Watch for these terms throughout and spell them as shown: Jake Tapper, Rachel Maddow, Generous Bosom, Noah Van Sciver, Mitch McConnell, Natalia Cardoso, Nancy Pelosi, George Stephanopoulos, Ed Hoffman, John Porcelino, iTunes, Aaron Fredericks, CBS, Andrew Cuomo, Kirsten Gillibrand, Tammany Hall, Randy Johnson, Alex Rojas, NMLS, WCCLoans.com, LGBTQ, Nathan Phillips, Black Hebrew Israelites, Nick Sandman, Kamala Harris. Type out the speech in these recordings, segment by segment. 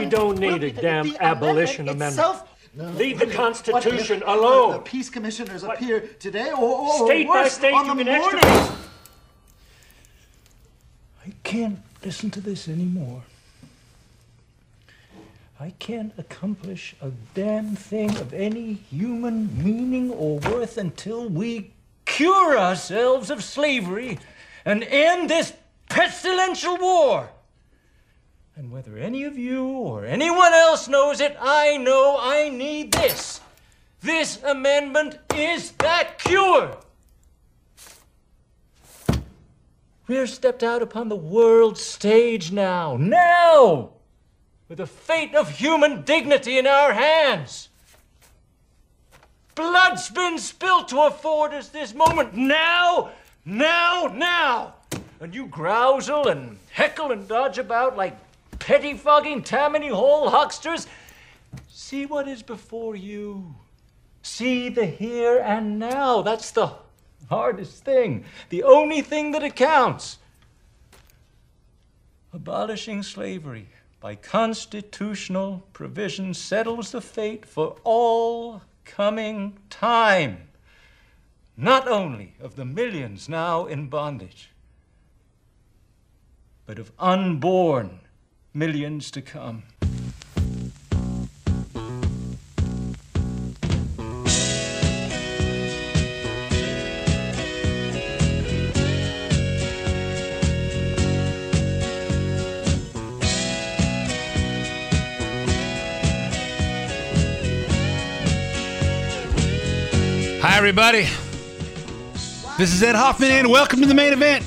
You don't need a damn abolition amendment. Leave the Constitution alone. The peace commissioners appear today, or state by state, on the morning. I can't listen to this anymore. I can't accomplish a damn thing of any human meaning or worth until we cure ourselves of slavery and end this pestilential war. And whether any of you or anyone else knows it, I know I need this. This amendment is that cure. We're stepped out upon the world stage now. Now! With the fate of human dignity in our hands. Blood's been spilt to afford us this moment. Now, now, now. And you grousel and heckle and dodge about like pettifogging Tammany Hall hucksters. See what is before you. See the here and now. That's the hardest thing. The only thing that accounts. Abolishing slavery by constitutional provision settles the fate for all coming time, not only of the millions now in bondage, but of unborn millions to come. Hi, everybody. This is Ed Hoffman, and welcome to the main event.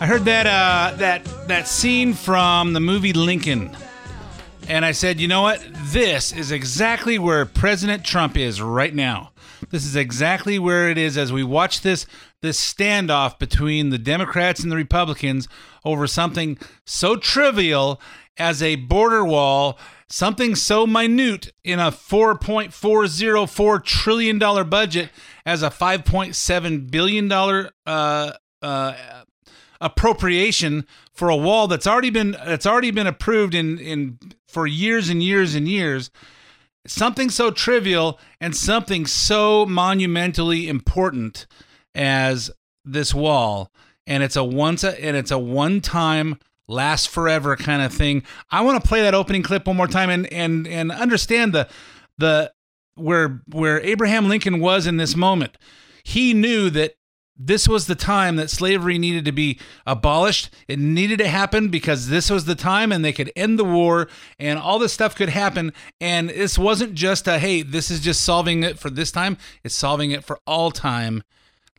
I heard that that scene from the movie Lincoln, and I said, you know what? This is exactly where President Trump is right now. This is exactly where it is as we watch this standoff between the Democrats and the Republicans over something so trivial as a border wall, something so minute in a $4.404 trillion budget as a $5.7 billion appropriation for a wall that's already been approved for years and years and years. Something so trivial and something so monumentally important as this wall, and it's a one-time, last forever kind of thing. I want to play that opening clip one more time and understand the where Abraham Lincoln was in this moment. He knew that this was the time that slavery needed to be abolished. It needed to happen because this was the time, and they could end the war, and all this stuff could happen. And this wasn't just hey, this is just solving it for this time. It's solving it for all time.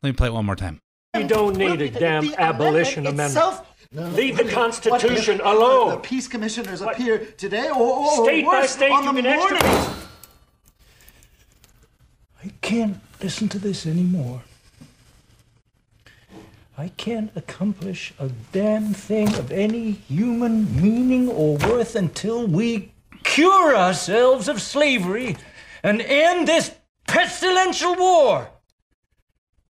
Let me play it one more time. You don't need a damn abolition amendment. Leave the Constitution alone. The peace commissioners appear today, or state by state, on the morning. I can't listen to this anymore. I can't accomplish a damn thing of any human meaning or worth until we cure ourselves of slavery and end this pestilential war.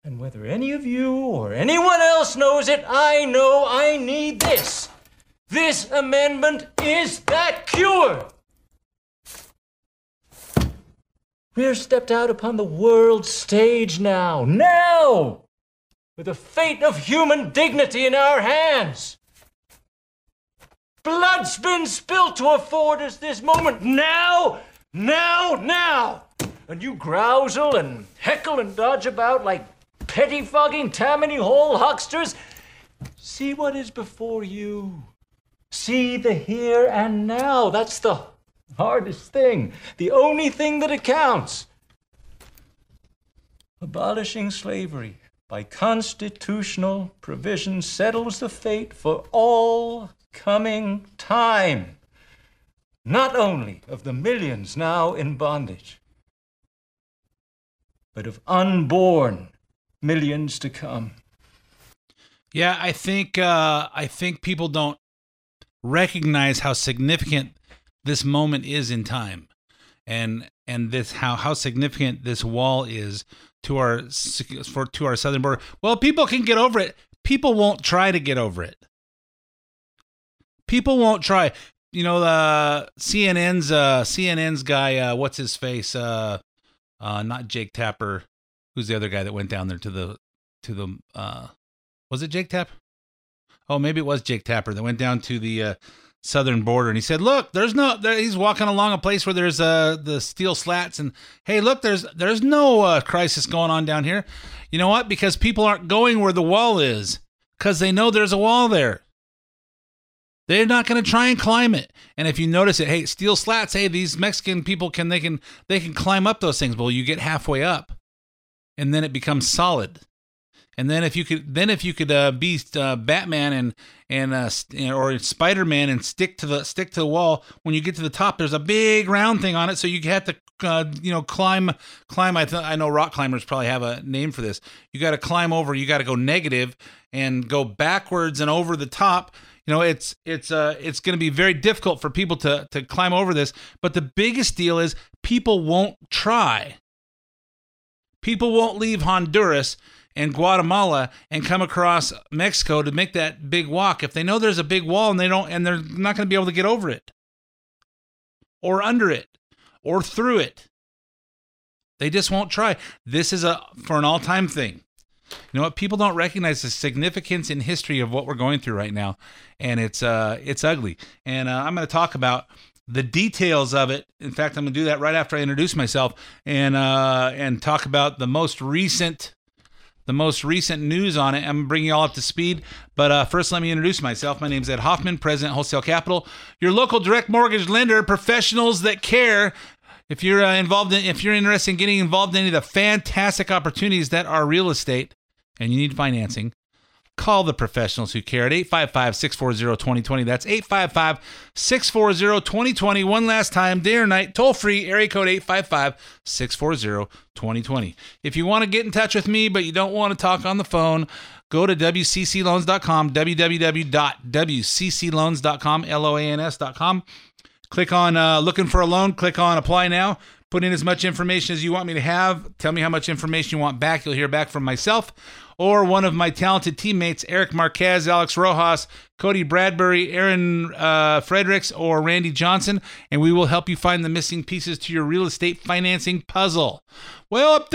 And whether any of you or anyone else knows it, I know I need this. This amendment is that cure. We're stepped out upon the world stage now. Now! With the fate of human dignity in our hands. Blood's been spilt to afford us this moment. Now, now, now. And you grousel and heckle and dodge about like pettifogging Tammany Hall hucksters. See what is before you. See the here and now. That's the hardest thing. The only thing that accounts. Abolishing slavery by constitutional provision settles the fate for all coming time, not only of the millions now in bondage, but of unborn millions to come. Yeah, I think people don't recognize how significant this moment is in time, and this how significant this wall is to our southern border. Well, people can get over it. People won't try to get over it. People won't try. you know, CNN's guy, what's his face? Not Jake Tapper. Who's the other guy that went down there to the was it Jake Tapper? Oh, maybe it was Jake Tapper that went down to the southern border, and he said, "Look, he's walking along a place where there's the steel slats, and hey, look, there's no crisis going on down here. You know what? Because people aren't going where the wall is, because they know there's a wall there. They're not going to try and climb it. And if you notice it, hey, steel slats. Hey, these Mexican people can climb up those things. Well, you get halfway up, and then it becomes solid." And then if you could be Batman or Spider-Man and stick to the wall, when you get to the top, there's a big round thing on it, so you have to climb. I know rock climbers probably have a name for this. You got to climb over. You got to go negative and go backwards and over the top. You know, it's going to be very difficult for people to climb over this. But the biggest deal is people won't try. People won't leave Honduras and Guatemala and come across Mexico to make that big walk if they know there's a big wall and they're not going to be able to get over it or under it or through it. They just won't try. This is for an all-time thing. You know what? People don't recognize the significance in history of what we're going through right now, and it's ugly. And I'm going to talk about the details of it. In fact, I'm going to do that right after I introduce myself and talk about the most recent news on it. I'm bringing you all up to speed, but first let me introduce myself. My name is Ed Hoffman, President, Wholesale Capital, your local direct mortgage lender, professionals that care. If you're if you're interested in getting involved in any of the fantastic opportunities that are real estate and you need financing, call the professionals who care at 855-640-2020. That's 855-640-2020. One last time, day or night, toll-free, area code 855-640-2020. If you want to get in touch with me but you don't want to talk on the phone, go to WCCLoans.com, www.WCCLoans.com, LOANS.com. Click on Looking for a Loan. Click on Apply Now. Put in as much information as you want me to have. Tell me how much information you want back. You'll hear back from myself or one of my talented teammates, Eric Marquez, Alex Rojas, Cody Bradbury, Aaron Fredericks, or Randy Johnson, and we will help you find the missing pieces to your real estate financing puzzle. Well,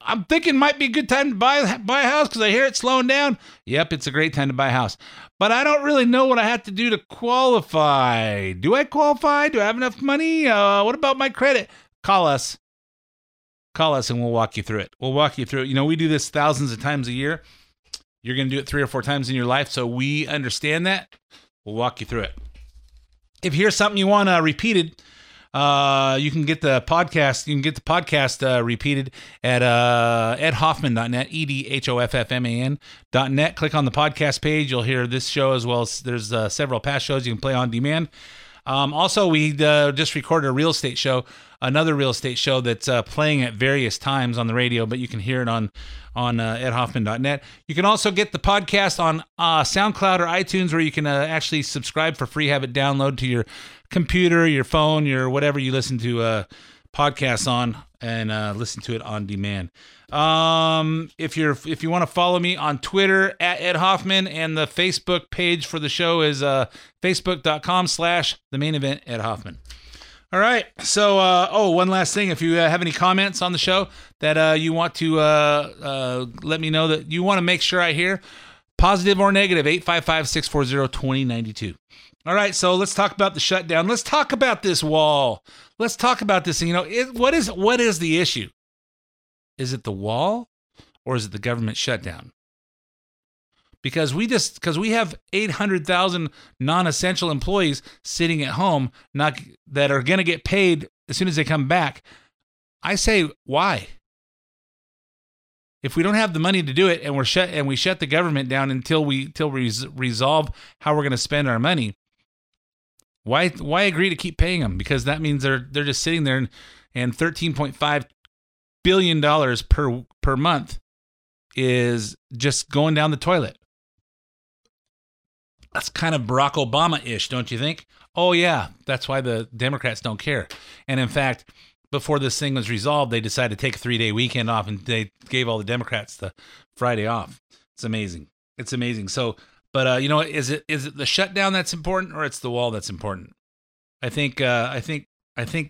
I'm thinking might be a good time to buy a house because I hear it's slowing down. Yep, it's a great time to buy a house. But I don't really know what I have to do to qualify. Do I qualify? Do I have enough money? What about my credit? Call us and we'll walk you through it. You know, we do this thousands of times a year. You're going to do it 3 or 4 times in your life, so we understand that. We'll walk you through it. If here's something you want repeated, you can get the podcast. You can get the podcast repeated at edhoffman.net, edhoffman.net. Click on the podcast page. You'll hear this show as well as there's several past shows you can play on demand. Also, we just recorded a real estate show, another real estate show that's playing at various times on the radio, but you can hear it on edhoffman.net. You can also get the podcast on SoundCloud or iTunes, where you can actually subscribe for free, have it download to your computer, your phone, your whatever you listen to podcasts on, and listen to it on demand. If you want to follow me on Twitter at Ed Hoffman, and the Facebook page for the show is facebook.com/The Main Event Ed Hoffman. All right. So, one last thing. If you have any comments on the show that you want to let me know, that you want to make sure I hear, positive or negative, 855-640-2092. All right. So let's talk about the shutdown. Let's talk about this wall. Let's talk about this. You know, what is the issue? Is it the wall or is it the government shutdown? Because we have 800,000 non-essential employees sitting at home that are going to get paid as soon as they come back. I say, why? If we don't have the money to do it and we shut the government down until we resolve how we're going to spend our money, why agree to keep paying them? Because that means they're just sitting there and $13.5 billion per month is just going down the toilet. That's kind of Barack Obama-ish, don't you think? Oh, yeah. That's why the Democrats don't care. And in fact, before this thing was resolved, they decided to take a 3-day weekend off, and they gave all the Democrats the Friday off. It's amazing. It's amazing. So, but you know, is it the shutdown that's important, or it's the wall that's important? I think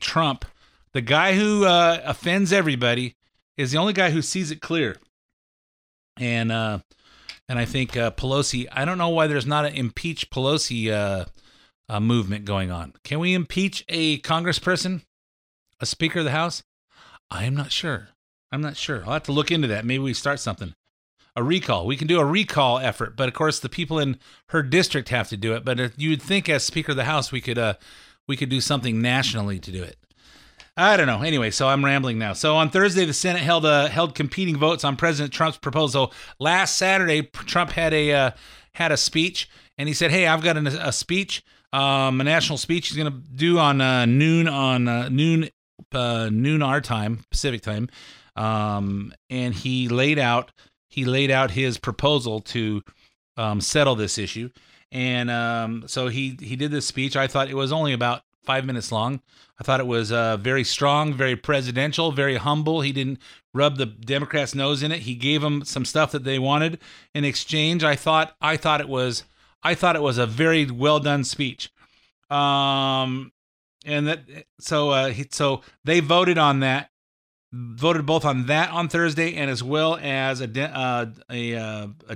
Trump, the guy who offends everybody, is the only guy who sees it clear. And I think Pelosi. I don't know why there's not an impeach Pelosi movement going on. Can we impeach a congressperson, a Speaker of the House? I am not sure. I'll have to look into that. Maybe we start something. A recall. We can do a recall effort, but of course the people in her district have to do it. But you'd think as Speaker of the House we could do something nationally to do it. I don't know. Anyway, so I'm rambling now. So on Thursday, the Senate held competing votes on President Trump's proposal. Last Saturday, Trump had a speech, and he said, "Hey, I've got a speech, a national speech. He's going to do on noon our time, Pacific time." And he laid out his proposal to settle this issue, and so he did this speech. I thought it was only about 5 minutes long. I thought it was very strong, very presidential, very humble. He didn't rub the Democrats' nose in it. He gave them some stuff that they wanted in exchange. I thought it was a very well done speech. So they voted both on that on Thursday and as well as a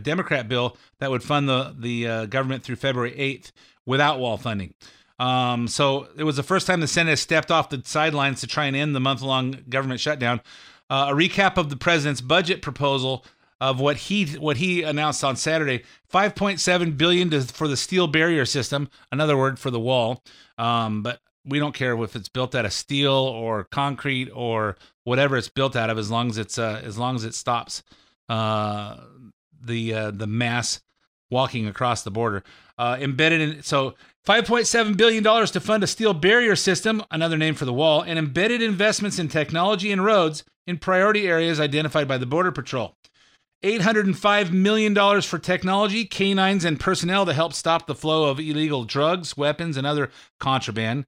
Democrat bill that would fund the government through February 8th without wall funding. So it was the first time the Senate has stepped off the sidelines to try and end the month-long government shutdown. A recap of the president's budget proposal of what he announced on Saturday: $5.7 billion for the steel barrier system, another word for the wall. But we don't care if it's built out of steel or concrete or whatever it's built out of, as long as it stops the mass walking across the border. $5.7 billion to fund a steel barrier system, another name for the wall, and embedded investments in technology and roads in priority areas identified by the Border Patrol. $805 million for technology, canines, and personnel to help stop the flow of illegal drugs, weapons, and other contraband.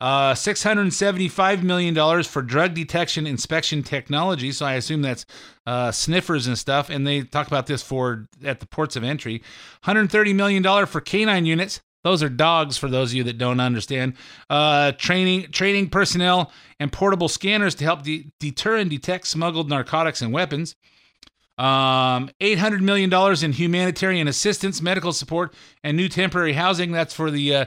$675 million for drug detection inspection technology. So I assume that's sniffers and stuff. And they talk about this at the ports of entry. $130 million for canine units. Those are dogs for those of you that don't understand. Training personnel and portable scanners to help deter and detect smuggled narcotics and weapons. $800 million in humanitarian assistance, medical support, and new temporary housing. That's for the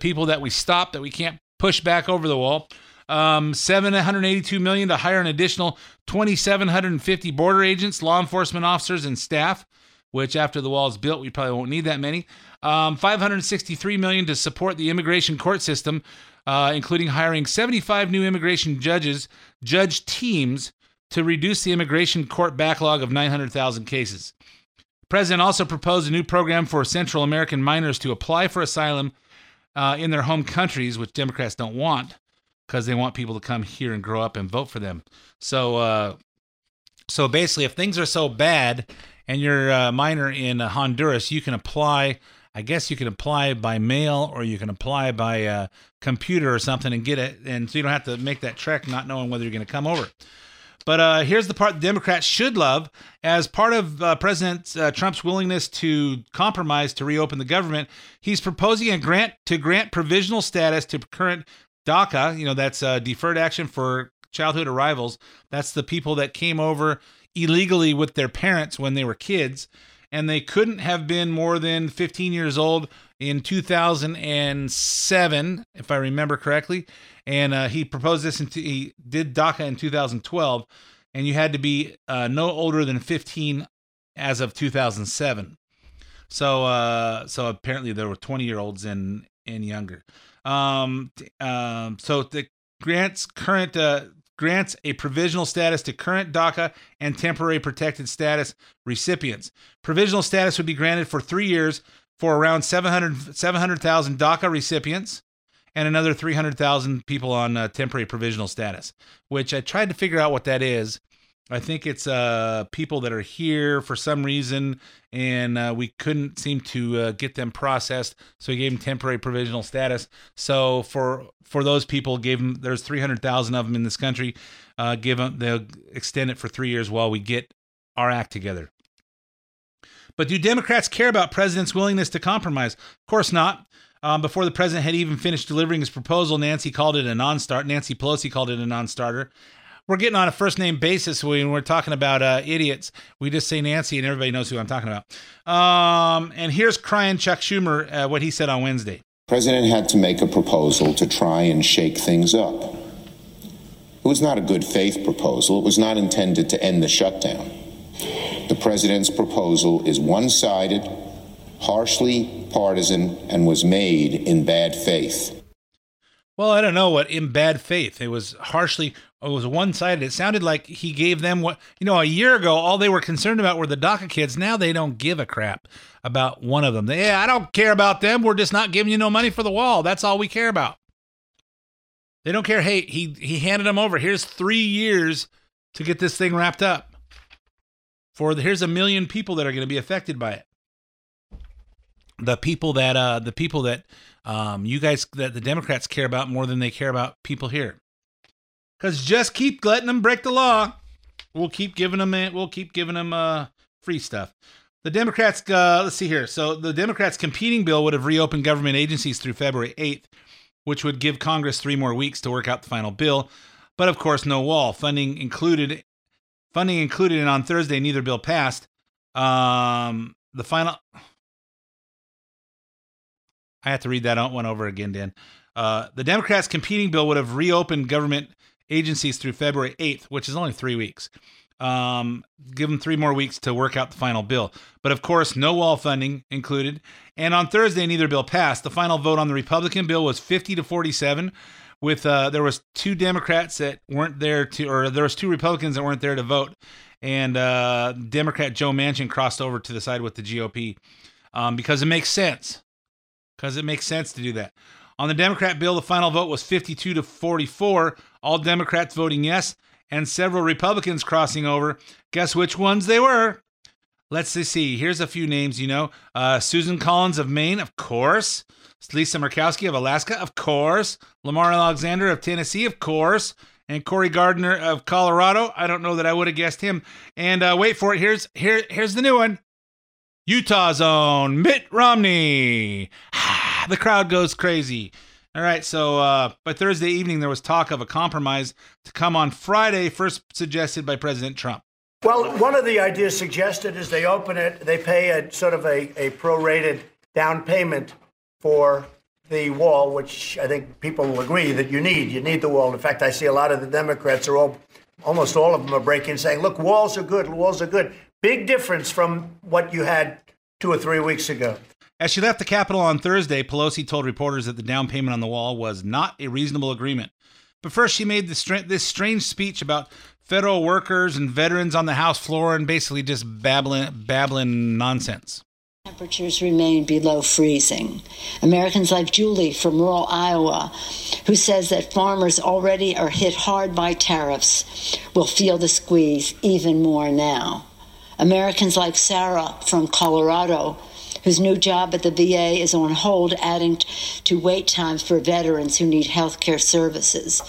people that we stopped, that we can't push back over the wall. $782 million to hire an additional 2,750 border agents, law enforcement officers, and staff, which after the wall is built, we probably won't need that many. $563 million to support the immigration court system, including hiring 75 new immigration judge teams, to reduce the immigration court backlog of 900,000 cases. The president also proposed a new program for Central American minors to apply for asylum in their home countries, which Democrats don't want because they want people to come here and grow up and vote for them. So basically, if things are so bad and you're a minor in Honduras, you can apply. I guess you can apply by mail, or you can apply by computer or something and get it, and so you don't have to make that trek not knowing whether you're going to come over. But here's the part the Democrats should love. As part of President Trump's willingness to compromise to reopen the government, he's proposing a grant to grant provisional status to current DACA. You know, that's deferred action for childhood arrivals. That's the people that came over illegally with their parents when they were kids, and they couldn't have been more than 15 years old in 2007, if I remember correctly. And he proposed this, and he did DACA in 2012, and you had to be no older than 15 as of 2007. So apparently there were 20-year-olds and younger. So the grants a provisional status to current DACA and temporary protected status recipients. Provisional status would be granted for 3 years for around 700,000 DACA recipients and another 300,000 people on temporary provisional status, which I tried to figure out what that is. I think it's people that are here for some reason, and we couldn't seem to get them processed, so we gave them temporary provisional status. So for those people, there's 300,000 of them in this country. They'll extend it for 3 years while we get our act together. But do Democrats care about president's willingness to compromise? Of course not. Before the president had even finished delivering his proposal, Nancy Pelosi called it a non-starter. We're getting on a first-name basis when we're talking about idiots. We just say Nancy, and everybody knows who I'm talking about. And here's crying Chuck Schumer, what he said on Wednesday. President had to make a proposal to try and shake things up. It was not a good faith proposal. It was not intended to end the shutdown. The president's proposal is one-sided, harshly partisan, and was made in bad faith. Well, I don't know what in bad faith. It was one-sided. It sounded like he gave them what, a year ago, all they were concerned about were the DACA kids. Now they don't give a crap about one of them. I don't care about them. We're just not giving you no money for the wall. That's all we care about. They don't care. Hey, he handed them over. Here's 3 years to get this thing wrapped up. Here's 1 million people that are going to be affected by it. The people that the Democrats care about more than they care about people here. Because just keep letting them break the law. We'll keep giving them free stuff. The Democrats, let's see here. So the Democrats' competing bill would have reopened government agencies through February 8th, which would give Congress 3 more weeks to work out the final bill. But of course, no wall. Funding included, and on Thursday, neither bill passed. I have to read that one over again, Dan. The Democrats' competing bill would have reopened government agencies through February 8th, which is only 3 weeks. Give them 3 more weeks to work out the final bill. But of course, no wall funding included. And on Thursday, neither bill passed. The final vote on the Republican bill was 50-47. With there was 2 Democrats that weren't there to, or there was 2 Republicans that weren't there to vote. And Democrat Joe Manchin crossed over to the side with the GOP because it makes sense. Because it makes sense to do that. On the Democrat bill, the final vote was 52-44, all Democrats voting yes, and several Republicans crossing over. Guess which ones they were? Let's see. Here's a few names, Susan Collins of Maine, of course. Lisa Murkowski of Alaska, of course. Lamar Alexander of Tennessee, of course. And Cory Gardner of Colorado. I don't know that I would have guessed him. And wait for it. Here's the new one. Utah's own Mitt Romney. The crowd goes crazy. All right, so by Thursday evening, there was talk of a compromise to come on Friday, first suggested by President Trump. Well, one of the ideas suggested is they open it, they pay a sort of a prorated down payment for the wall, which I think people will agree that you need. You need the wall. In fact, I see a lot of the Democrats almost all of them are breaking, saying, look, walls are good. Big difference from what you had 2 or 3 weeks ago. As she left the Capitol on Thursday, Pelosi told reporters that the down payment on the wall was not a reasonable agreement. But first, she made this strange speech about federal workers and veterans on the House floor and basically just babbling nonsense. Temperatures remain below freezing. Americans like Julie from rural Iowa, who says that farmers already are hit hard by tariffs, will feel the squeeze even more now. Americans like Sarah from Colorado, whose new job at the VA is on hold, adding to wait times for veterans who need health care services.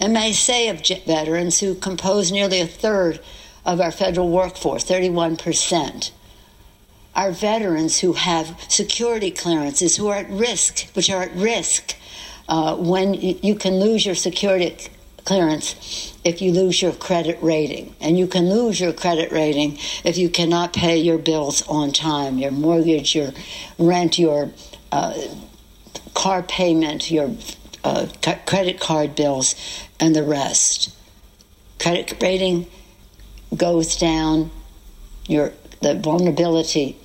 And may say of veterans who compose nearly a third of our federal workforce, 31%. Our veterans who have security clearances, which are at risk when you can lose your security clearance if you lose your credit rating. And you can lose your credit rating if you cannot pay your bills on time, your mortgage, your rent, your car payment, your credit card bills, and the rest. Credit rating goes down, the vulnerability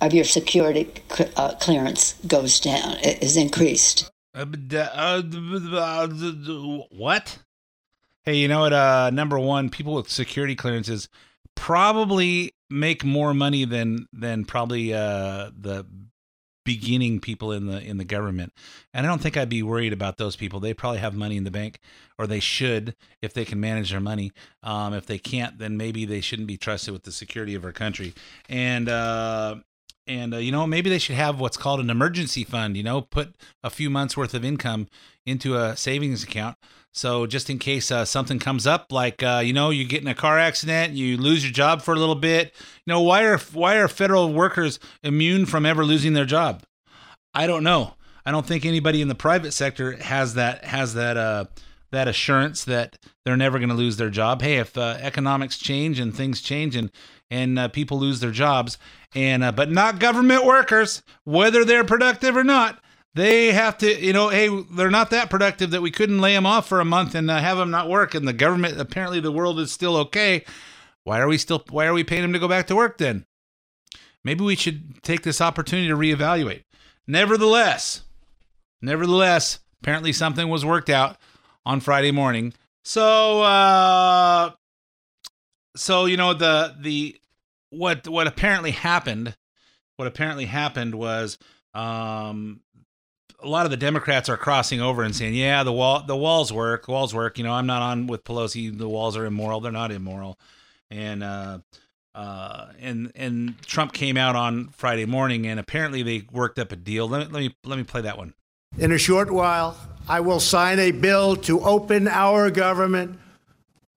of your security clearance goes down, is increased. What? Hey, you know what? Number one, people with security clearances probably make more money than probably the beginning people in the government. And I don't think I'd be worried about those people. They probably have money in the bank, or they should if they can manage their money. If they can't, then maybe they shouldn't be trusted with the security of our country. And maybe they should have what's called an emergency fund, put a few months worth of income into a savings account. So just in case something comes up, like, you get in a car accident, you lose your job for a little bit. Why are federal workers immune from ever losing their job? I don't know. I don't think anybody in the private sector has that assurance that they're never going to lose their job. Hey, if economics change and things change and people lose their jobs, but not government workers, whether they're productive or not. They have to, hey, they're not that productive that we couldn't lay them off for a month and have them not work. And the government, apparently the world is still okay. Why are we paying them to go back to work then? Maybe we should take this opportunity to reevaluate. Nevertheless, apparently something was worked out on Friday morning. So what apparently happened was, a lot of the Democrats are crossing over and saying, yeah, the walls work. I'm not on with Pelosi. The walls are immoral. They're not immoral. And Trump came out on Friday morning and apparently they worked up a deal. Let me play that one. In a short while, I will sign a bill to open our government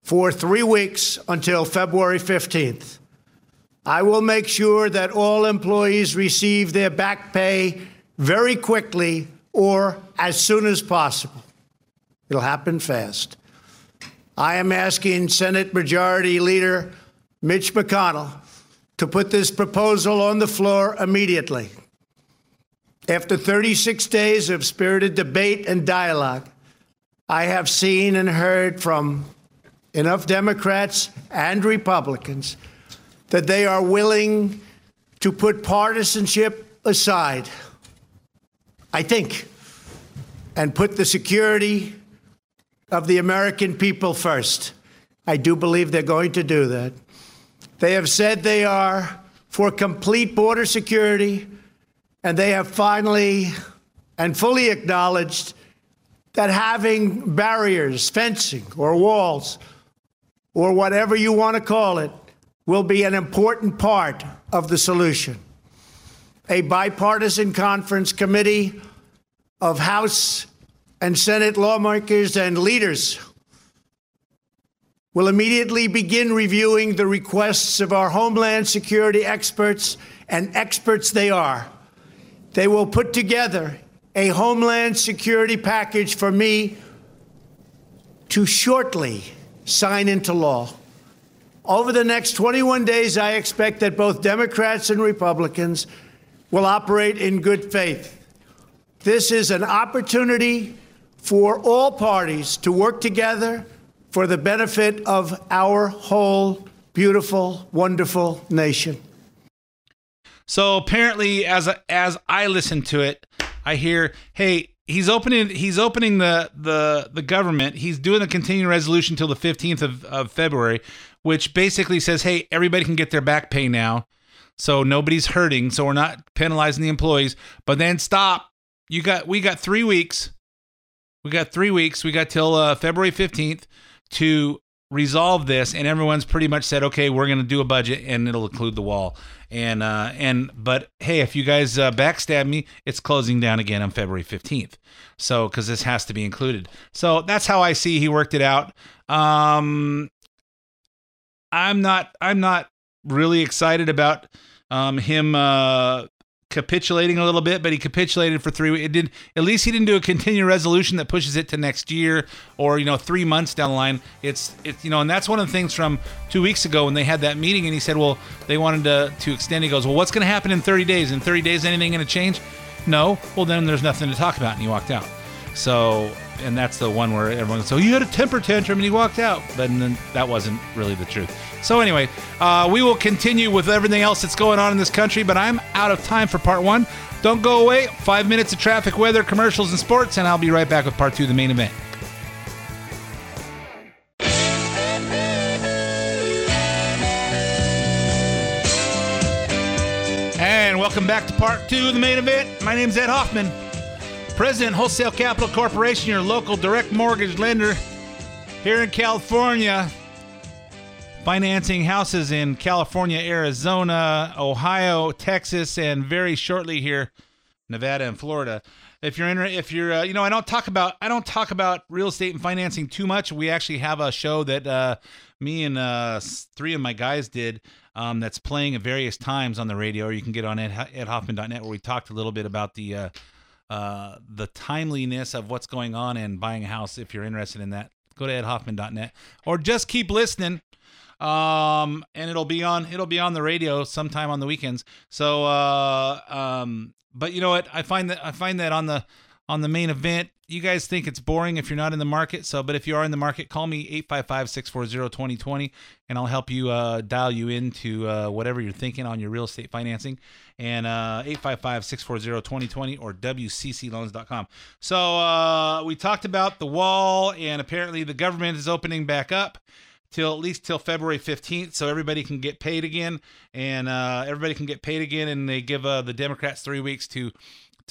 for 3 weeks until February 15th. I will make sure that all employees receive their back pay very quickly or as soon as possible. It'll happen fast. I am asking Senate Majority Leader Mitch McConnell to put this proposal on the floor immediately. After 36 days of spirited debate and dialogue, I have seen and heard from enough Democrats and Republicans that they are willing to put partisanship aside, I think, and put the security of the American people first. I do believe they're going to do that. They have said they are for complete border security, and they have finally and fully acknowledged that having barriers, fencing, or walls, or whatever you want to call it, will be an important part of the solution. A bipartisan conference committee of House and Senate lawmakers and leaders will immediately begin reviewing the requests of our Homeland Security experts, and experts they are. They will put together a Homeland Security package for me to shortly sign into law. Over the next 21 days, I expect that both Democrats and Republicans will operate in good faith. This is an opportunity for all parties to work together for the benefit of our whole beautiful, wonderful nation. So apparently, as I listen to it, I hear, hey, he's opening the government. He's doing the continuing resolution till the 15th of February, which basically says, hey, everybody can get their back pay now, so nobody's hurting, so we're not penalizing the employees. But then stop. We got 3 weeks. We got till February 15th to resolve this, and everyone's pretty much said, okay, we're going to do a budget, and it'll include the wall. But hey, if you guys backstab me, it's closing down again on February 15th. So, because this has to be included. So that's how I see he worked it out. I'm not really excited about him capitulating a little bit, but he capitulated for 3 weeks. At least he didn't do a continuing resolution that pushes it to next year or 3 months down the line. It's and that's one of the things from 2 weeks ago when they had that meeting and he said, well, they wanted to extend. He goes, well, what's going to happen in 30 days? In 30 days, anything going to change? No. Well, then there's nothing to talk about, and he walked out. So. And that's the one where everyone goes, so he had a temper tantrum and he walked out. But then that wasn't really the truth. So anyway, we will continue with everything else that's going on in this country. But I'm out of time for part one. Don't go away. 5 minutes of traffic, weather, commercials, and sports. And I'll be right back with part two of the main event. And welcome back to part two of the main event. My name's Ed Hoffman. President, Wholesale Capital Corporation, your local direct mortgage lender here in California. Financing houses in California, Arizona, Ohio, Texas, and very shortly here, Nevada and Florida. If you're, I don't talk about real estate and financing too much. We actually have a show that me and three of my guys did. That's playing at various times on the radio, or you can get on edhoffman.net where we talked a little bit about the the timeliness of what's going on and buying a house, if you're interested in that, go to edhoffman.net or just keep listening. And it'll be on the radio sometime on the weekends. So, but you know what? I find that on the main event, you guys think it's boring if you're not in the market. So, but if you are in the market, call me 855-640-2020 and I'll help you, dial you into, whatever you're thinking on your real estate financing, and, 855-640-2020 or WCCLoans.com. So, we talked about the wall, and apparently the government is opening back up till February 15th. So everybody can get paid again, and they give the Democrats 3 weeks to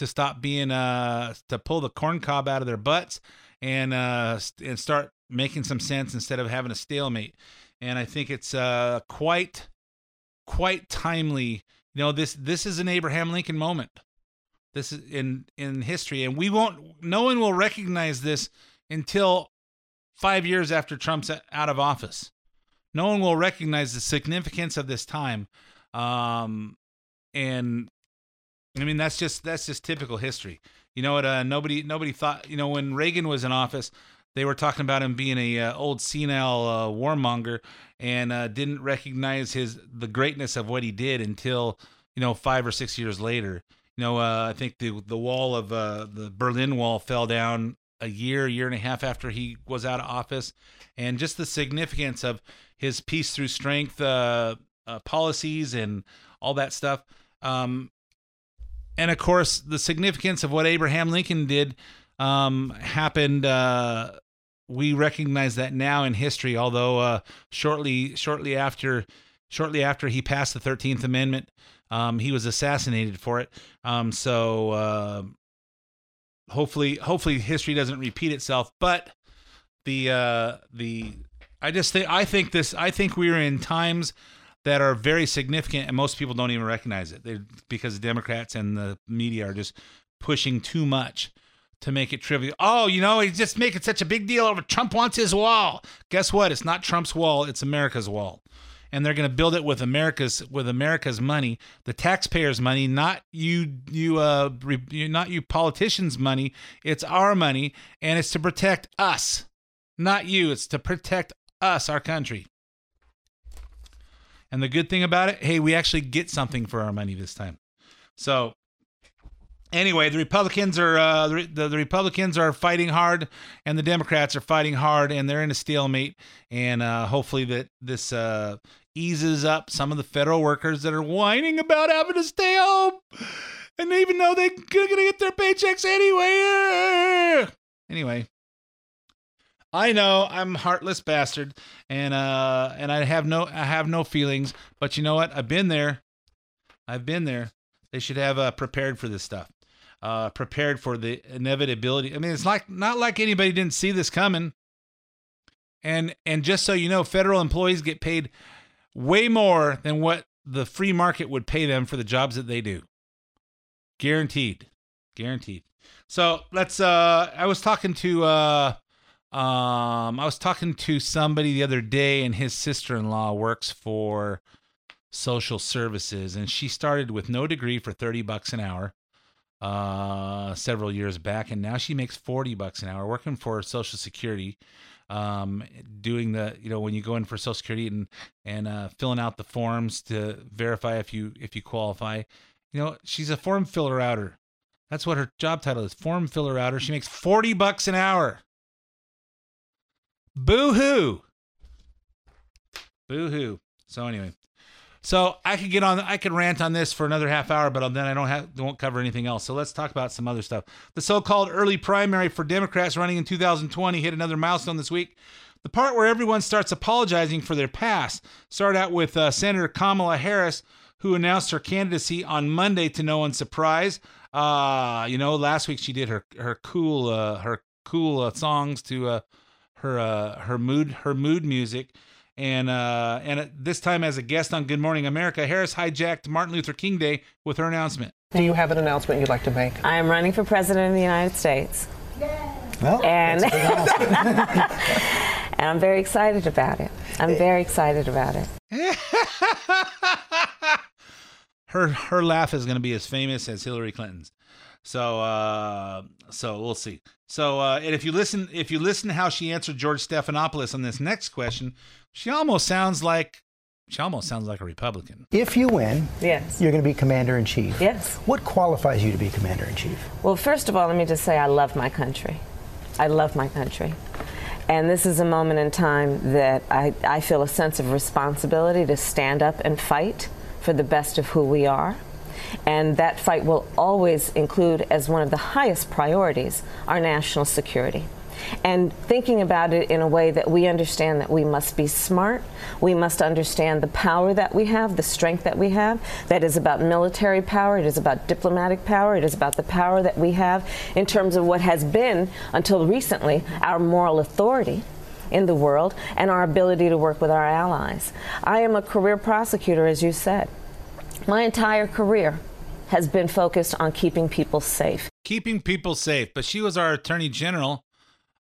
stop being to pull the corn cob out of their butts and start making some sense instead of having a stalemate. And I think it's quite timely. You know, this is an Abraham Lincoln moment. This is in history, and no one will recognize this until 5 years after Trump's out of office. No one will recognize the significance of this time. And I mean, that's just typical history. You know what? Nobody thought, you know, when Reagan was in office, they were talking about him being a old senile warmonger, and didn't recognize the greatness of what he did until, you know, 5 or 6 years later. You know, I think the wall of the Berlin Wall fell down a year and a half after he was out of office, and just the significance of his peace through strength policies and all that stuff. And of course, the significance of what Abraham Lincoln did happened. We recognize that now in history, although shortly after he passed the 13th Amendment, he was assassinated for it. Hopefully history doesn't repeat itself. But I think we're in times that are very significant, and most people don't even recognize it. Because the Democrats and the media are just pushing too much to make it trivial. Oh, you know, he's just making such a big deal over Trump wants his wall. Guess what? It's not Trump's wall. It's America's wall. And they're going to build it with America's money, the taxpayers' money, not you politicians' money. It's our money, and it's to protect us, not you. It's to protect us, our country. And the good thing about it, hey, we actually get something for our money this time. So anyway, the Republicans are fighting hard, and the Democrats are fighting hard, and they're in a stalemate. And hopefully that this eases up some of the federal workers that are whining about having to stay home, and even though they're going to get their paychecks anyway. Anyway, I know I'm a heartless bastard, and I have no feelings. But you know what? I've been there. They should have prepared for this stuff. Prepared for the inevitability. I mean, it's not like anybody didn't see this coming. And just so you know, federal employees get paid way more than what the free market would pay them for the jobs that they do. Guaranteed. So let's. I was talking to somebody the other day, and his sister-in-law works for social services, and she started with no degree for $30 an hour several years back, and now she makes $40 an hour working for Social Security, doing the, you know, when you go in for Social Security and filling out the forms to verify if you qualify. You know, she's a form filler-outer. That's what her job title is, form filler-outer. She makes $40 an hour. Boo-hoo. So anyway, so I could rant on this for another half hour, but then I won't cover anything else. So let's talk about some other stuff. The so-called early primary for Democrats running in 2020 hit another milestone this week. The part where everyone starts apologizing for their past started out with Senator Kamala Harris, who announced her candidacy on Monday to no one's surprise. You know, last week she did her cool songs to her mood music, and this time as a guest on Good Morning America. Harris hijacked Martin Luther King Day with her announcement. Do you have an announcement you'd like to make? I am running for president of the United States. Yeah. Well, and and I'm very excited about it. Her laugh is going to be as famous as Hillary Clinton's. So we'll see. And if you listen to how she answered George Stephanopoulos on this next question, she almost sounds like a Republican. If you win, yes, you're going to be commander-in-chief. Yes. What qualifies you to be commander-in-chief? Well, first of all, let me just say I love my country. I love my country. And this is a moment in time that I feel a sense of responsibility to stand up and fight for the best of who we are. And that fight will always include, as one of the highest priorities, our national security. And thinking about it in a way that we understand that we must be smart, we must understand the power that we have, the strength that we have. That is about military power, it is about diplomatic power, it is about the power that we have in terms of what has been, until recently, our moral authority in the world and our ability to work with our allies. I am a career prosecutor, as you said. My entire career has been focused on keeping people safe. Keeping people safe. But she was our attorney general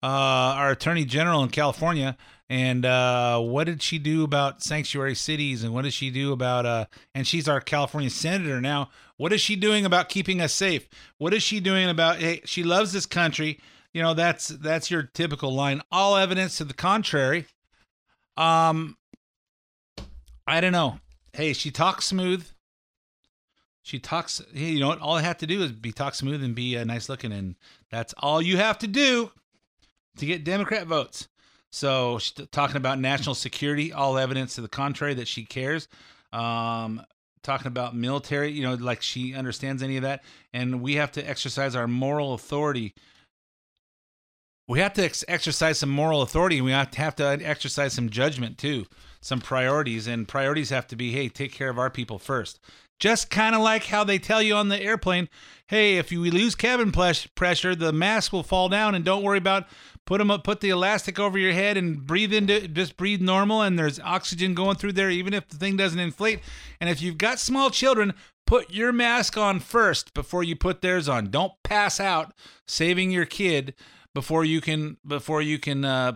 in California. And what did she do about sanctuary cities? And what does she do about, and she's our California senator now. What is she doing about keeping us safe? What is she doing about, hey, she loves this country. You know, that's your typical line. All evidence to the contrary. I don't know. Hey, she talks smooth. She talks, you know what? All I have to do is talk smooth and be nice looking. And that's all you have to do to get Democrat votes. So she's talking about national security, all evidence to the contrary that she cares. Talking about military, you know, like she understands any of that. And we have to exercise our moral authority. We have to exercise some moral authority, and we have to exercise some judgment too, some priorities. And priorities have to be, hey, take care of our people first. Just kind of like how they tell you on the airplane, hey, if we lose cabin pressure, the mask will fall down, and don't worry about put the elastic over your head and breathe into just breathe normal, and there's oxygen going through there even if the thing doesn't inflate. And if you've got small children, put your mask on first before you put theirs on. Don't pass out saving your kid before you can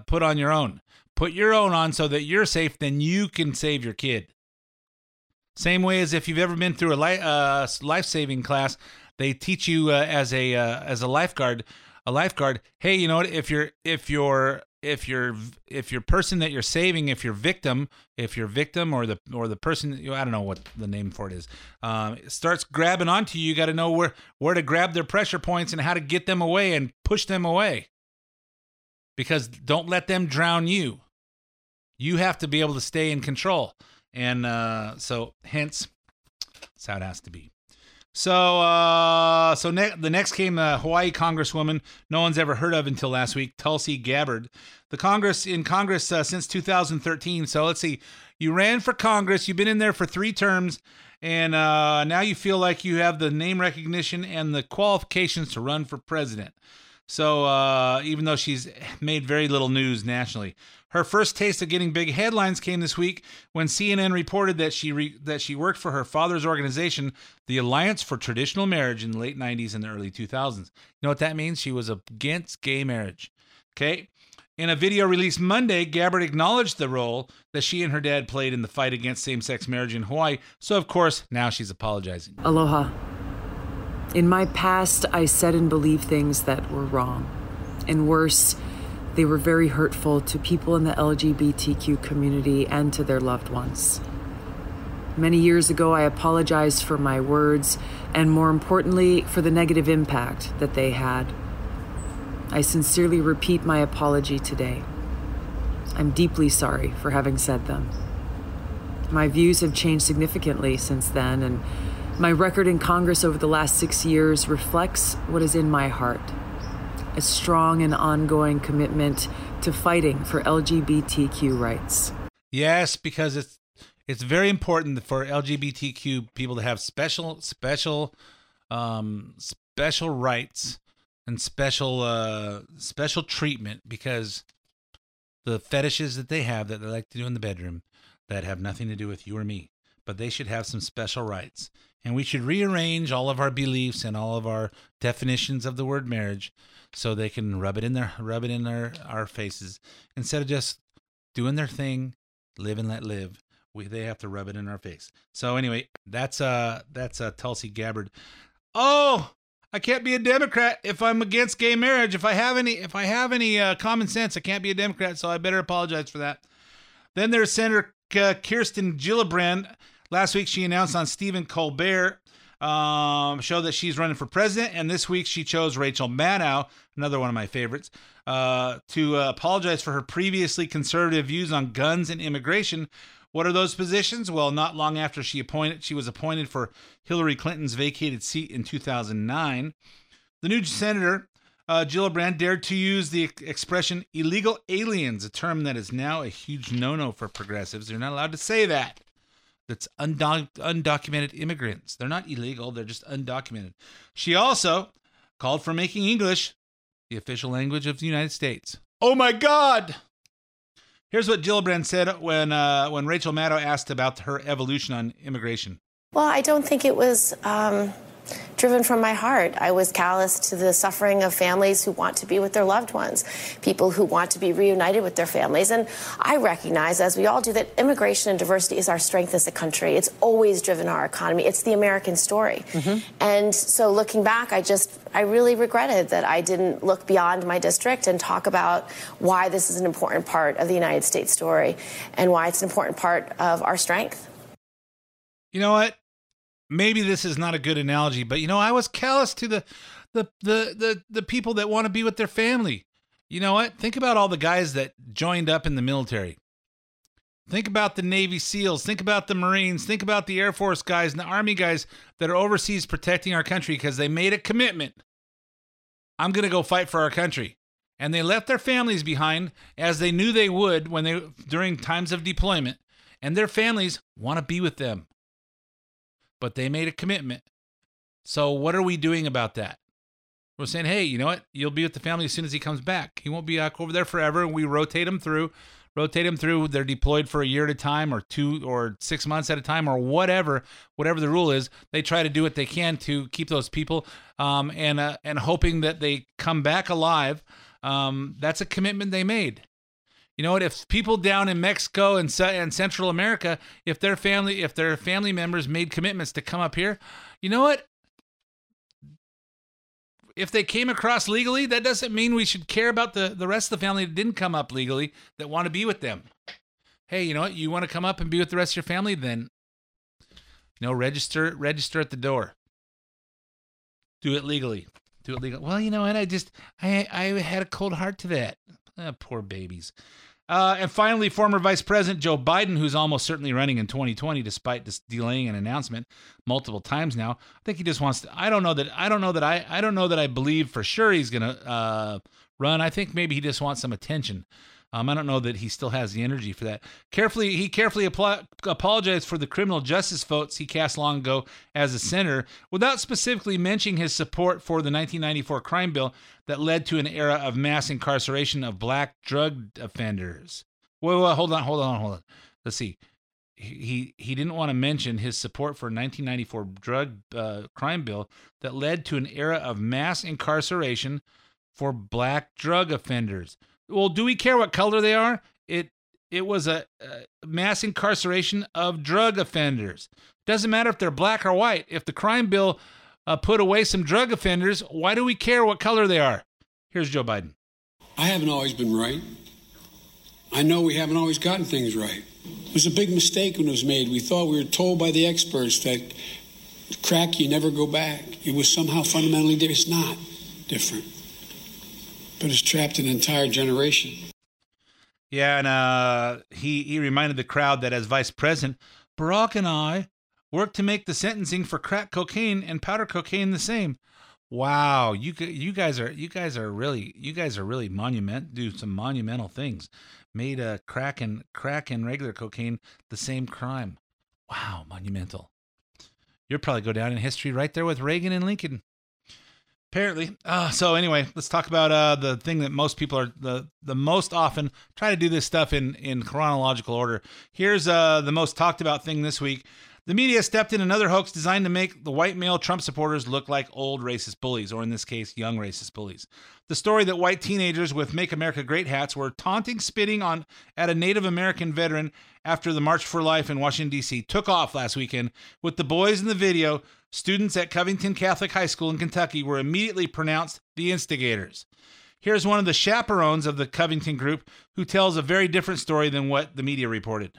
put on your own. Put your own on so that you're safe, then you can save your kid. Same way as if you've ever been through a life-saving class, they teach you as a lifeguard. A lifeguard. Hey, you know what? If your person that you're saving, if your victim or the person, I don't know what the name for it is, starts grabbing onto you, you got to know where to grab their pressure points and how to get them away and push them away. Because don't let them drown you. You have to be able to stay in control. And so hence, that's how it has to be. So the next came Hawaii Congresswoman no one's ever heard of until last week, Tulsi Gabbard. In Congress since 2013. So let's see, you ran for Congress, you've been in there for 3 terms, and now you feel like you have the name recognition and the qualifications to run for president. So even though she's made very little news nationally, her first taste of getting big headlines came this week when CNN reported that she worked for her father's organization, the Alliance for Traditional Marriage, in the late 90s and the early 2000s. You know what that means? She was against gay marriage. Okay. In a video released Monday, Gabbard acknowledged the role that she and her dad played in the fight against same-sex marriage in Hawaii. So, of course, now she's apologizing. Aloha. In my past, I said and believed things that were wrong. And worse, they were very hurtful to people in the LGBTQ community and to their loved ones. Many years ago, I apologized for my words, and more importantly, for the negative impact that they had. I sincerely repeat my apology today. I'm deeply sorry for having said them. My views have changed significantly since then, and my record in Congress over the last 6 years reflects what is in my heart, a strong and ongoing commitment to fighting for LGBTQ rights. Yes, because it's very important for LGBTQ people to have special rights and special treatment, because the fetishes that they have that they like to do in the bedroom that have nothing to do with you or me, but they should have some special rights. And we should rearrange all of our beliefs and all of our definitions of the word marriage so they can rub it in our faces. Instead of just doing their thing, live and let live, they have to rub it in our face. So anyway, that's Tulsi Gabbard. Oh, I can't be a Democrat if I'm against gay marriage. If I have any common sense, I can't be a Democrat, so I better apologize for that. Then there's Senator Kirsten Gillibrand. Last week, she announced on Stephen Colbert show that she's running for president, and this week she chose Rachel Maddow, another one of my favorites, to apologize for her previously conservative views on guns and immigration. What are those positions? Well, not long after she was appointed for Hillary Clinton's vacated seat in 2009. The new senator, Gillibrand, dared to use the expression illegal aliens, a term that is now a huge no-no for progressives. They're not allowed to say that. That's undocumented immigrants. They're not illegal. They're just undocumented. She also called for making English the official language of the United States. Oh, my God. Here's what Gillibrand said when Rachel Maddow asked about her evolution on immigration. Well, I don't think it was driven from my heart. I was callous to the suffering of families who want to be with their loved ones, people who want to be reunited with their families. And I recognize, as we all do, that immigration and diversity is our strength as a country. It's always driven our economy. It's the American story. Mm-hmm. And so looking back, I really regretted that I didn't look beyond my district and talk about why this is an important part of the United States story and why it's an important part of our strength. You know what? Maybe this is not a good analogy, but, you know, I was callous to the people that want to be with their family. You know what? Think about all the guys that joined up in the military. Think about the Navy SEALs. Think about the Marines. Think about the Air Force guys and the Army guys that are overseas protecting our country because they made a commitment. I'm going to go fight for our country. And they left their families behind, as they knew they would during times of deployment. And their families want to be with them. But they made a commitment. So what are we doing about that? We're saying, hey, you know what? You'll be with the family as soon as he comes back. He won't be back over there forever. And we rotate them through. They're deployed for a year at a time, or 2 or 6 months at a time, or whatever the rule is. They try to do what they can to keep those people and hoping that they come back alive. That's a commitment they made. You know what? If people down in Mexico and Central America, if their family members made commitments to come up here, you know what? If they came across legally, that doesn't mean we should care about the rest of the family that didn't come up legally that want to be with them. Hey, you know what? You want to come up and be with the rest of your family? Then, you know, register at the door. Do it legally. Well, you know what? I had a cold heart to that. Poor babies. And finally, former Vice President Joe Biden, who's almost certainly running in 2020, despite delaying an announcement multiple times now. I think he just wants to. I don't know that I believe for sure he's going to run. I think maybe he just wants some attention. I don't know that he still has the energy for that. He carefully apologized for the criminal justice votes he cast long ago as a senator, without specifically mentioning his support for the 1994 crime bill that led to an era of mass incarceration of black drug offenders. Whoa, hold on. Let's see. He didn't want to mention his support for a 1994 drug crime bill that led to an era of mass incarceration for black drug offenders. Well, do we care what color they are? It was a mass incarceration of drug offenders. Doesn't matter if they're black or white. If the crime bill put away some drug offenders, why do we care what color they are? Here's Joe Biden. I haven't always been right. I know we haven't always gotten things right. It was a big mistake when it was made. We thought we were told by the experts that crack, you never go back. It was somehow fundamentally different. It's not different. But it's trapped an entire generation. Yeah, and he reminded the crowd that as vice president, Barack and I worked to make the sentencing for crack cocaine and powder cocaine the same. Wow, you guys are really monumental things. Made crack and regular cocaine the same crime. Wow, monumental. You'll probably go down in history right there with Reagan and Lincoln. Apparently. So anyway, let's talk about the thing that most people are the most often try to do this stuff in chronological order. Here's the most talked about thing this week. The media stepped in another hoax designed to make the white male Trump supporters look like old racist bullies, or in this case, young racist bullies. The story that white teenagers with Make America Great hats were taunting, spitting at a Native American veteran after the March for Life in Washington, D.C. took off last weekend. With the boys in the video, students at Covington Catholic High School in Kentucky were immediately pronounced the instigators. Here's one of the chaperones of the Covington group who tells a very different story than what the media reported.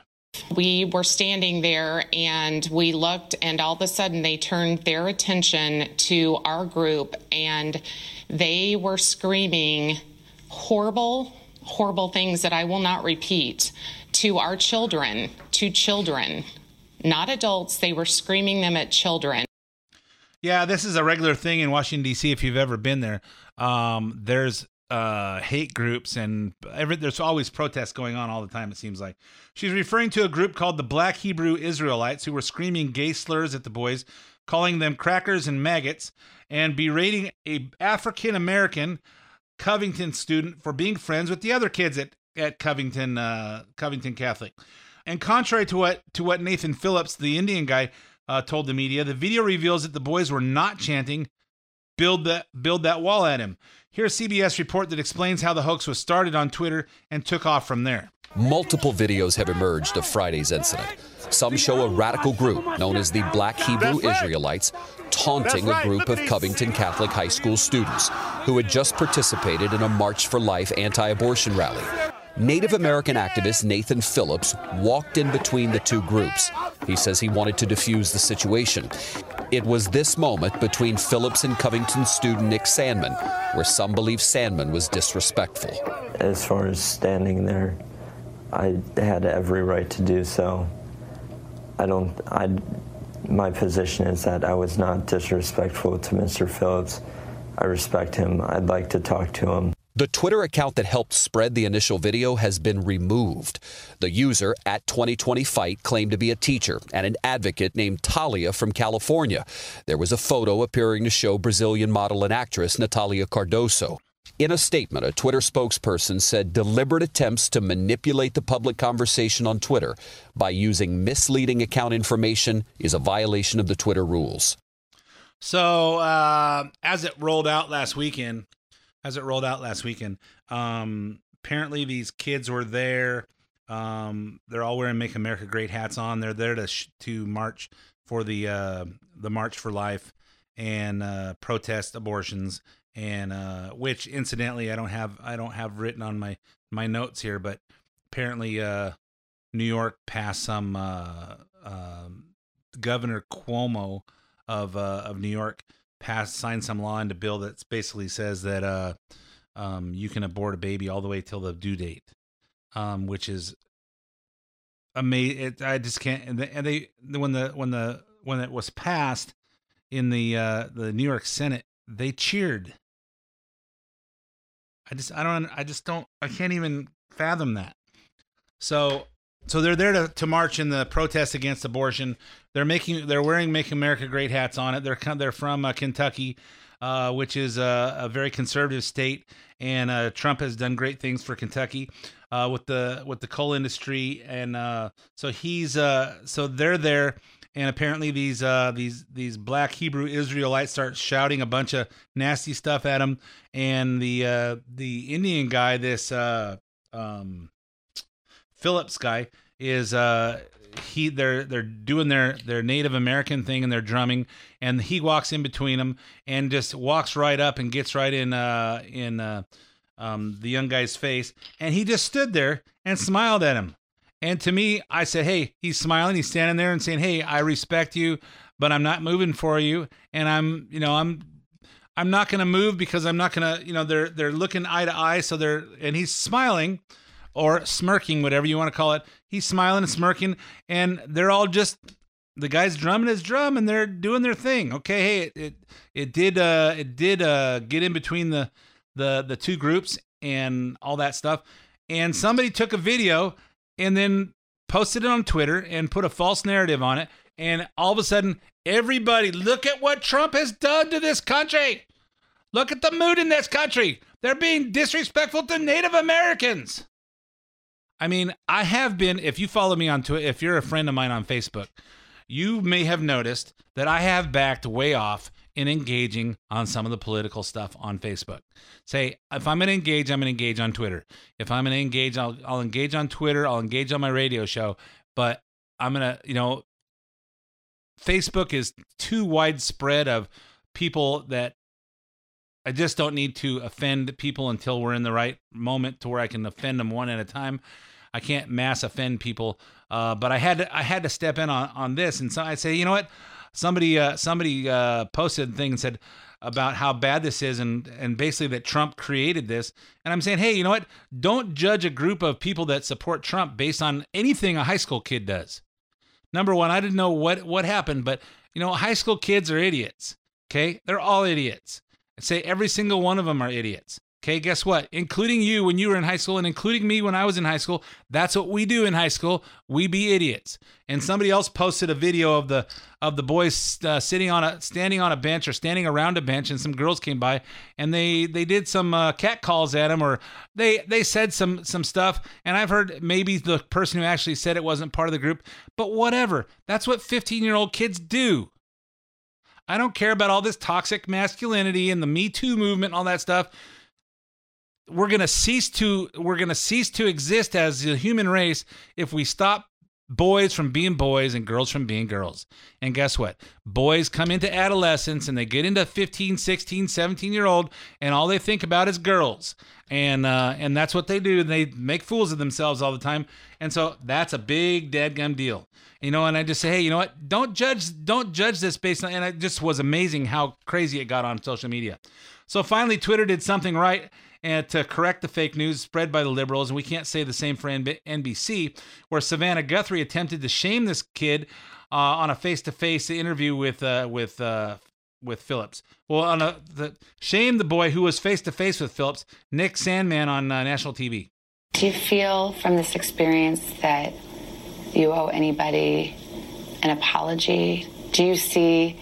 We were standing there and we looked, and all of a sudden they turned their attention to our group and they were screaming horrible, horrible things that I will not repeat to our children, not adults. They were screaming them at children. Yeah, this is a regular thing in Washington, D.C. if you've ever been there. There's hate groups and there's always protests going on all the time, it seems like. She's referring to a group called the Black Hebrew Israelites who were screaming gay slurs at the boys, calling them crackers and maggots, and berating a African-American Covington student for being friends with the other kids at Covington Catholic. And contrary to what Nathan Phillips, the Indian guy, told the media, the video reveals that the boys were not chanting "Build that wall" at him. Here's a CBS report that explains how the hoax was started on Twitter and took off from there. Multiple videos have emerged of Friday's incident. Some show a radical group known as the Black Hebrew Israelites taunting a group of Covington Catholic High School students who had just participated in a March for Life anti-abortion rally. Native American activist Nathan Phillips walked in between the two groups. He says he wanted to defuse the situation. It was this moment between Phillips and Covington student Nick Sandman where some believe Sandman was disrespectful. As far as standing there, I had every right to do so. My position is that I was not disrespectful to Mr. Phillips. I respect him. I'd like to talk to him. The Twitter account that helped spread the initial video has been removed. The user, @2020Fight, claimed to be a teacher and an advocate named Talia from California. There was a photo appearing to show Brazilian model and actress Natalia Cardoso. In a statement, a Twitter spokesperson said deliberate attempts to manipulate the public conversation on Twitter by using misleading account information is a violation of the Twitter rules. So, as it rolled out last weekend... apparently these kids were there. They're all wearing Make America Great hats on. They're there to march for the March for Life and protest abortions. And which, incidentally, I don't have written on my notes here, but apparently New York passed some Governor Cuomo of New York signed some law into bill that basically says that you can abort a baby all the way till the due date, which is amazing. I just can't. When it was passed in the New York Senate, they cheered. I can't even fathom that. So they're there to march in the protest against abortion. They're wearing Make America Great hats on it. They're from Kentucky, which is a very conservative state, and Trump has done great things for Kentucky with the coal industry, and so they're there. And apparently these Black Hebrew Israelites start shouting a bunch of nasty stuff at them, and the Indian guy, this Phillips guy, is they're doing their Native American thing and they're drumming, and he walks in between them and just walks right up and gets right in the young guy's face, and he just stood there and smiled at him. And to me, I said, hey, he's smiling, he's standing there and saying, hey, I respect you, but I'm not moving for you, and I'm not going to move because I'm not going to, they're looking eye to eye, and he's smiling. Or smirking, whatever you want to call it. He's smiling and smirking, and they're all just, the guy's drumming his drum, and they're doing their thing. Okay, hey, it did get in between the two groups and all that stuff, and somebody took a video and then posted it on Twitter and put a false narrative on it, and all of a sudden, everybody, look at what Trump has done to this country. Look at the mood in this country. They're being disrespectful to Native Americans. I mean, I have been, if you follow me on Twitter, if you're a friend of mine on Facebook, you may have noticed that I have backed way off in engaging on some of the political stuff on Facebook. Say, if I'm going to engage, I'm going to engage on Twitter. If I'm going to engage, I'll engage on Twitter. I'll engage on my radio show. But I'm going to, you know, Facebook is too widespread of people that I just don't need to offend people until we're in the right moment to where I can offend them one at a time. I can't mass offend people. But I had to step in on this. And so I say, you know what? Somebody posted a thing and said about how bad this is and basically that Trump created this. And I'm saying, hey, you know what? Don't judge a group of people that support Trump based on anything a high school kid does. Number one, I didn't know what happened, but you know, high school kids are idiots. Okay. They're all idiots. I'd say every single one of them are idiots. Okay. Guess what? Including you when you were in high school and including me when I was in high school. That's what we do in high school. We be idiots. And somebody else posted a video of the boys standing on a bench or standing around a bench, and some girls came by and they did some catcalls at him, or they said some stuff. And I've heard maybe the person who actually said it wasn't part of the group, but whatever. That's what 15-year-old kids do. I don't care about all this toxic masculinity and the Me Too movement and all that stuff. We're going to cease to exist as a human race if we stop boys from being boys and girls from being girls. And guess what? Boys come into adolescence and they get into 15, 16, 17-year-old, and all they think about is girls. And that's what they do. They make fools of themselves all the time. And so that's a big dadgum deal. You know, and I just say, hey, you know what? Don't judge this based on, and it just was amazing how crazy it got on social media. So finally, Twitter did something right and to correct the fake news spread by the liberals. And we can't say the same for NBC, where Savannah Guthrie attempted to shame this kid on a face-to-face interview with Phillips. Well, shame the boy who was face-to-face with Phillips, Nick Sandman, on national TV. Do you feel from this experience that you owe anybody an apology? Do you see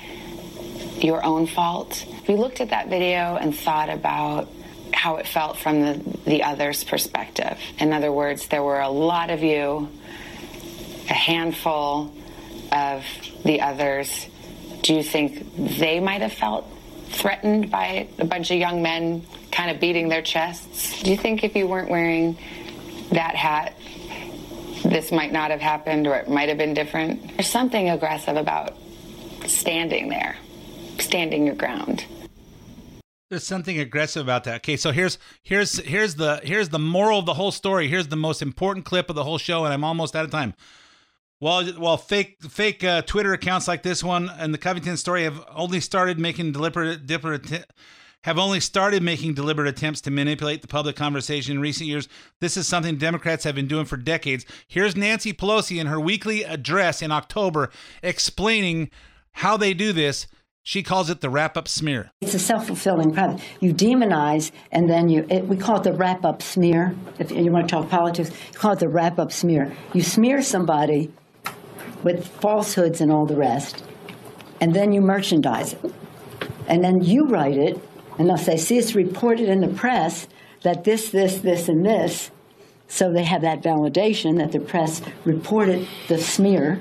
your own fault? We looked at that video and thought about how it felt from the other's perspective. In other words, there were a lot of you, a handful of the others. Do you think they might have felt threatened by a bunch of young men kind of beating their chests? Do you think if you weren't wearing that hat, this might not have happened, or it might have been different? There's something aggressive about standing there, standing your ground. There's something aggressive about that. Okay, so here's the moral of the whole story. Here's the most important clip of the whole show, and I'm almost out of time. While fake Twitter accounts like this one and the Covington story have only started making deliberate attempts to manipulate the public conversation in recent years. This is something Democrats have been doing for decades. Here's Nancy Pelosi in her weekly address in October explaining how they do this. She calls it the wrap-up smear. It's a self-fulfilling prophecy. You demonize, and then we call it the wrap-up smear. If you want to talk politics, you call it the wrap-up smear. You smear somebody with falsehoods and all the rest, and then you merchandise it. And then you write it, and they'll say, see, it's reported in the press that this, this, this, and this. So they have that validation that the press reported the smear,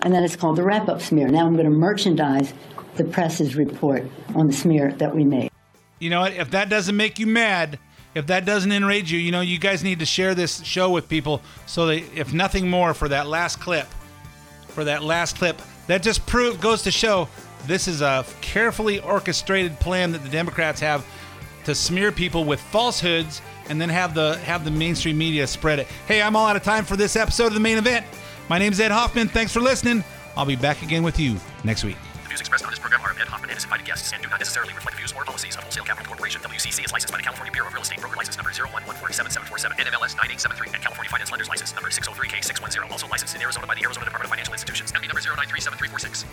and then it's called the wrap-up smear. Now I'm going to merchandise the press's report on the smear that we made. You know what? If that doesn't make you mad, if that doesn't enrage you, you know, you guys need to share this show with people so that, if nothing more, for that last clip, that just goes to show this is a carefully orchestrated plan that the Democrats have to smear people with falsehoods and then have the mainstream media spread it. Hey, I'm all out of time for this episode of The Main Event. My name's Ed Hoffman. Thanks for listening. I'll be back again with you next week. Views expressed on this program are of Ed Hoffman and his invited guests and do not necessarily reflect the views or policies of Wholesale Capital Corporation. WCC is licensed by the California Bureau of Real Estate Broker License Number 011477747 NMLS 9873 and California Finance Lenders License Number 603K610. Also licensed in Arizona by the Arizona Department of Financial Institutions. MD number 0937346.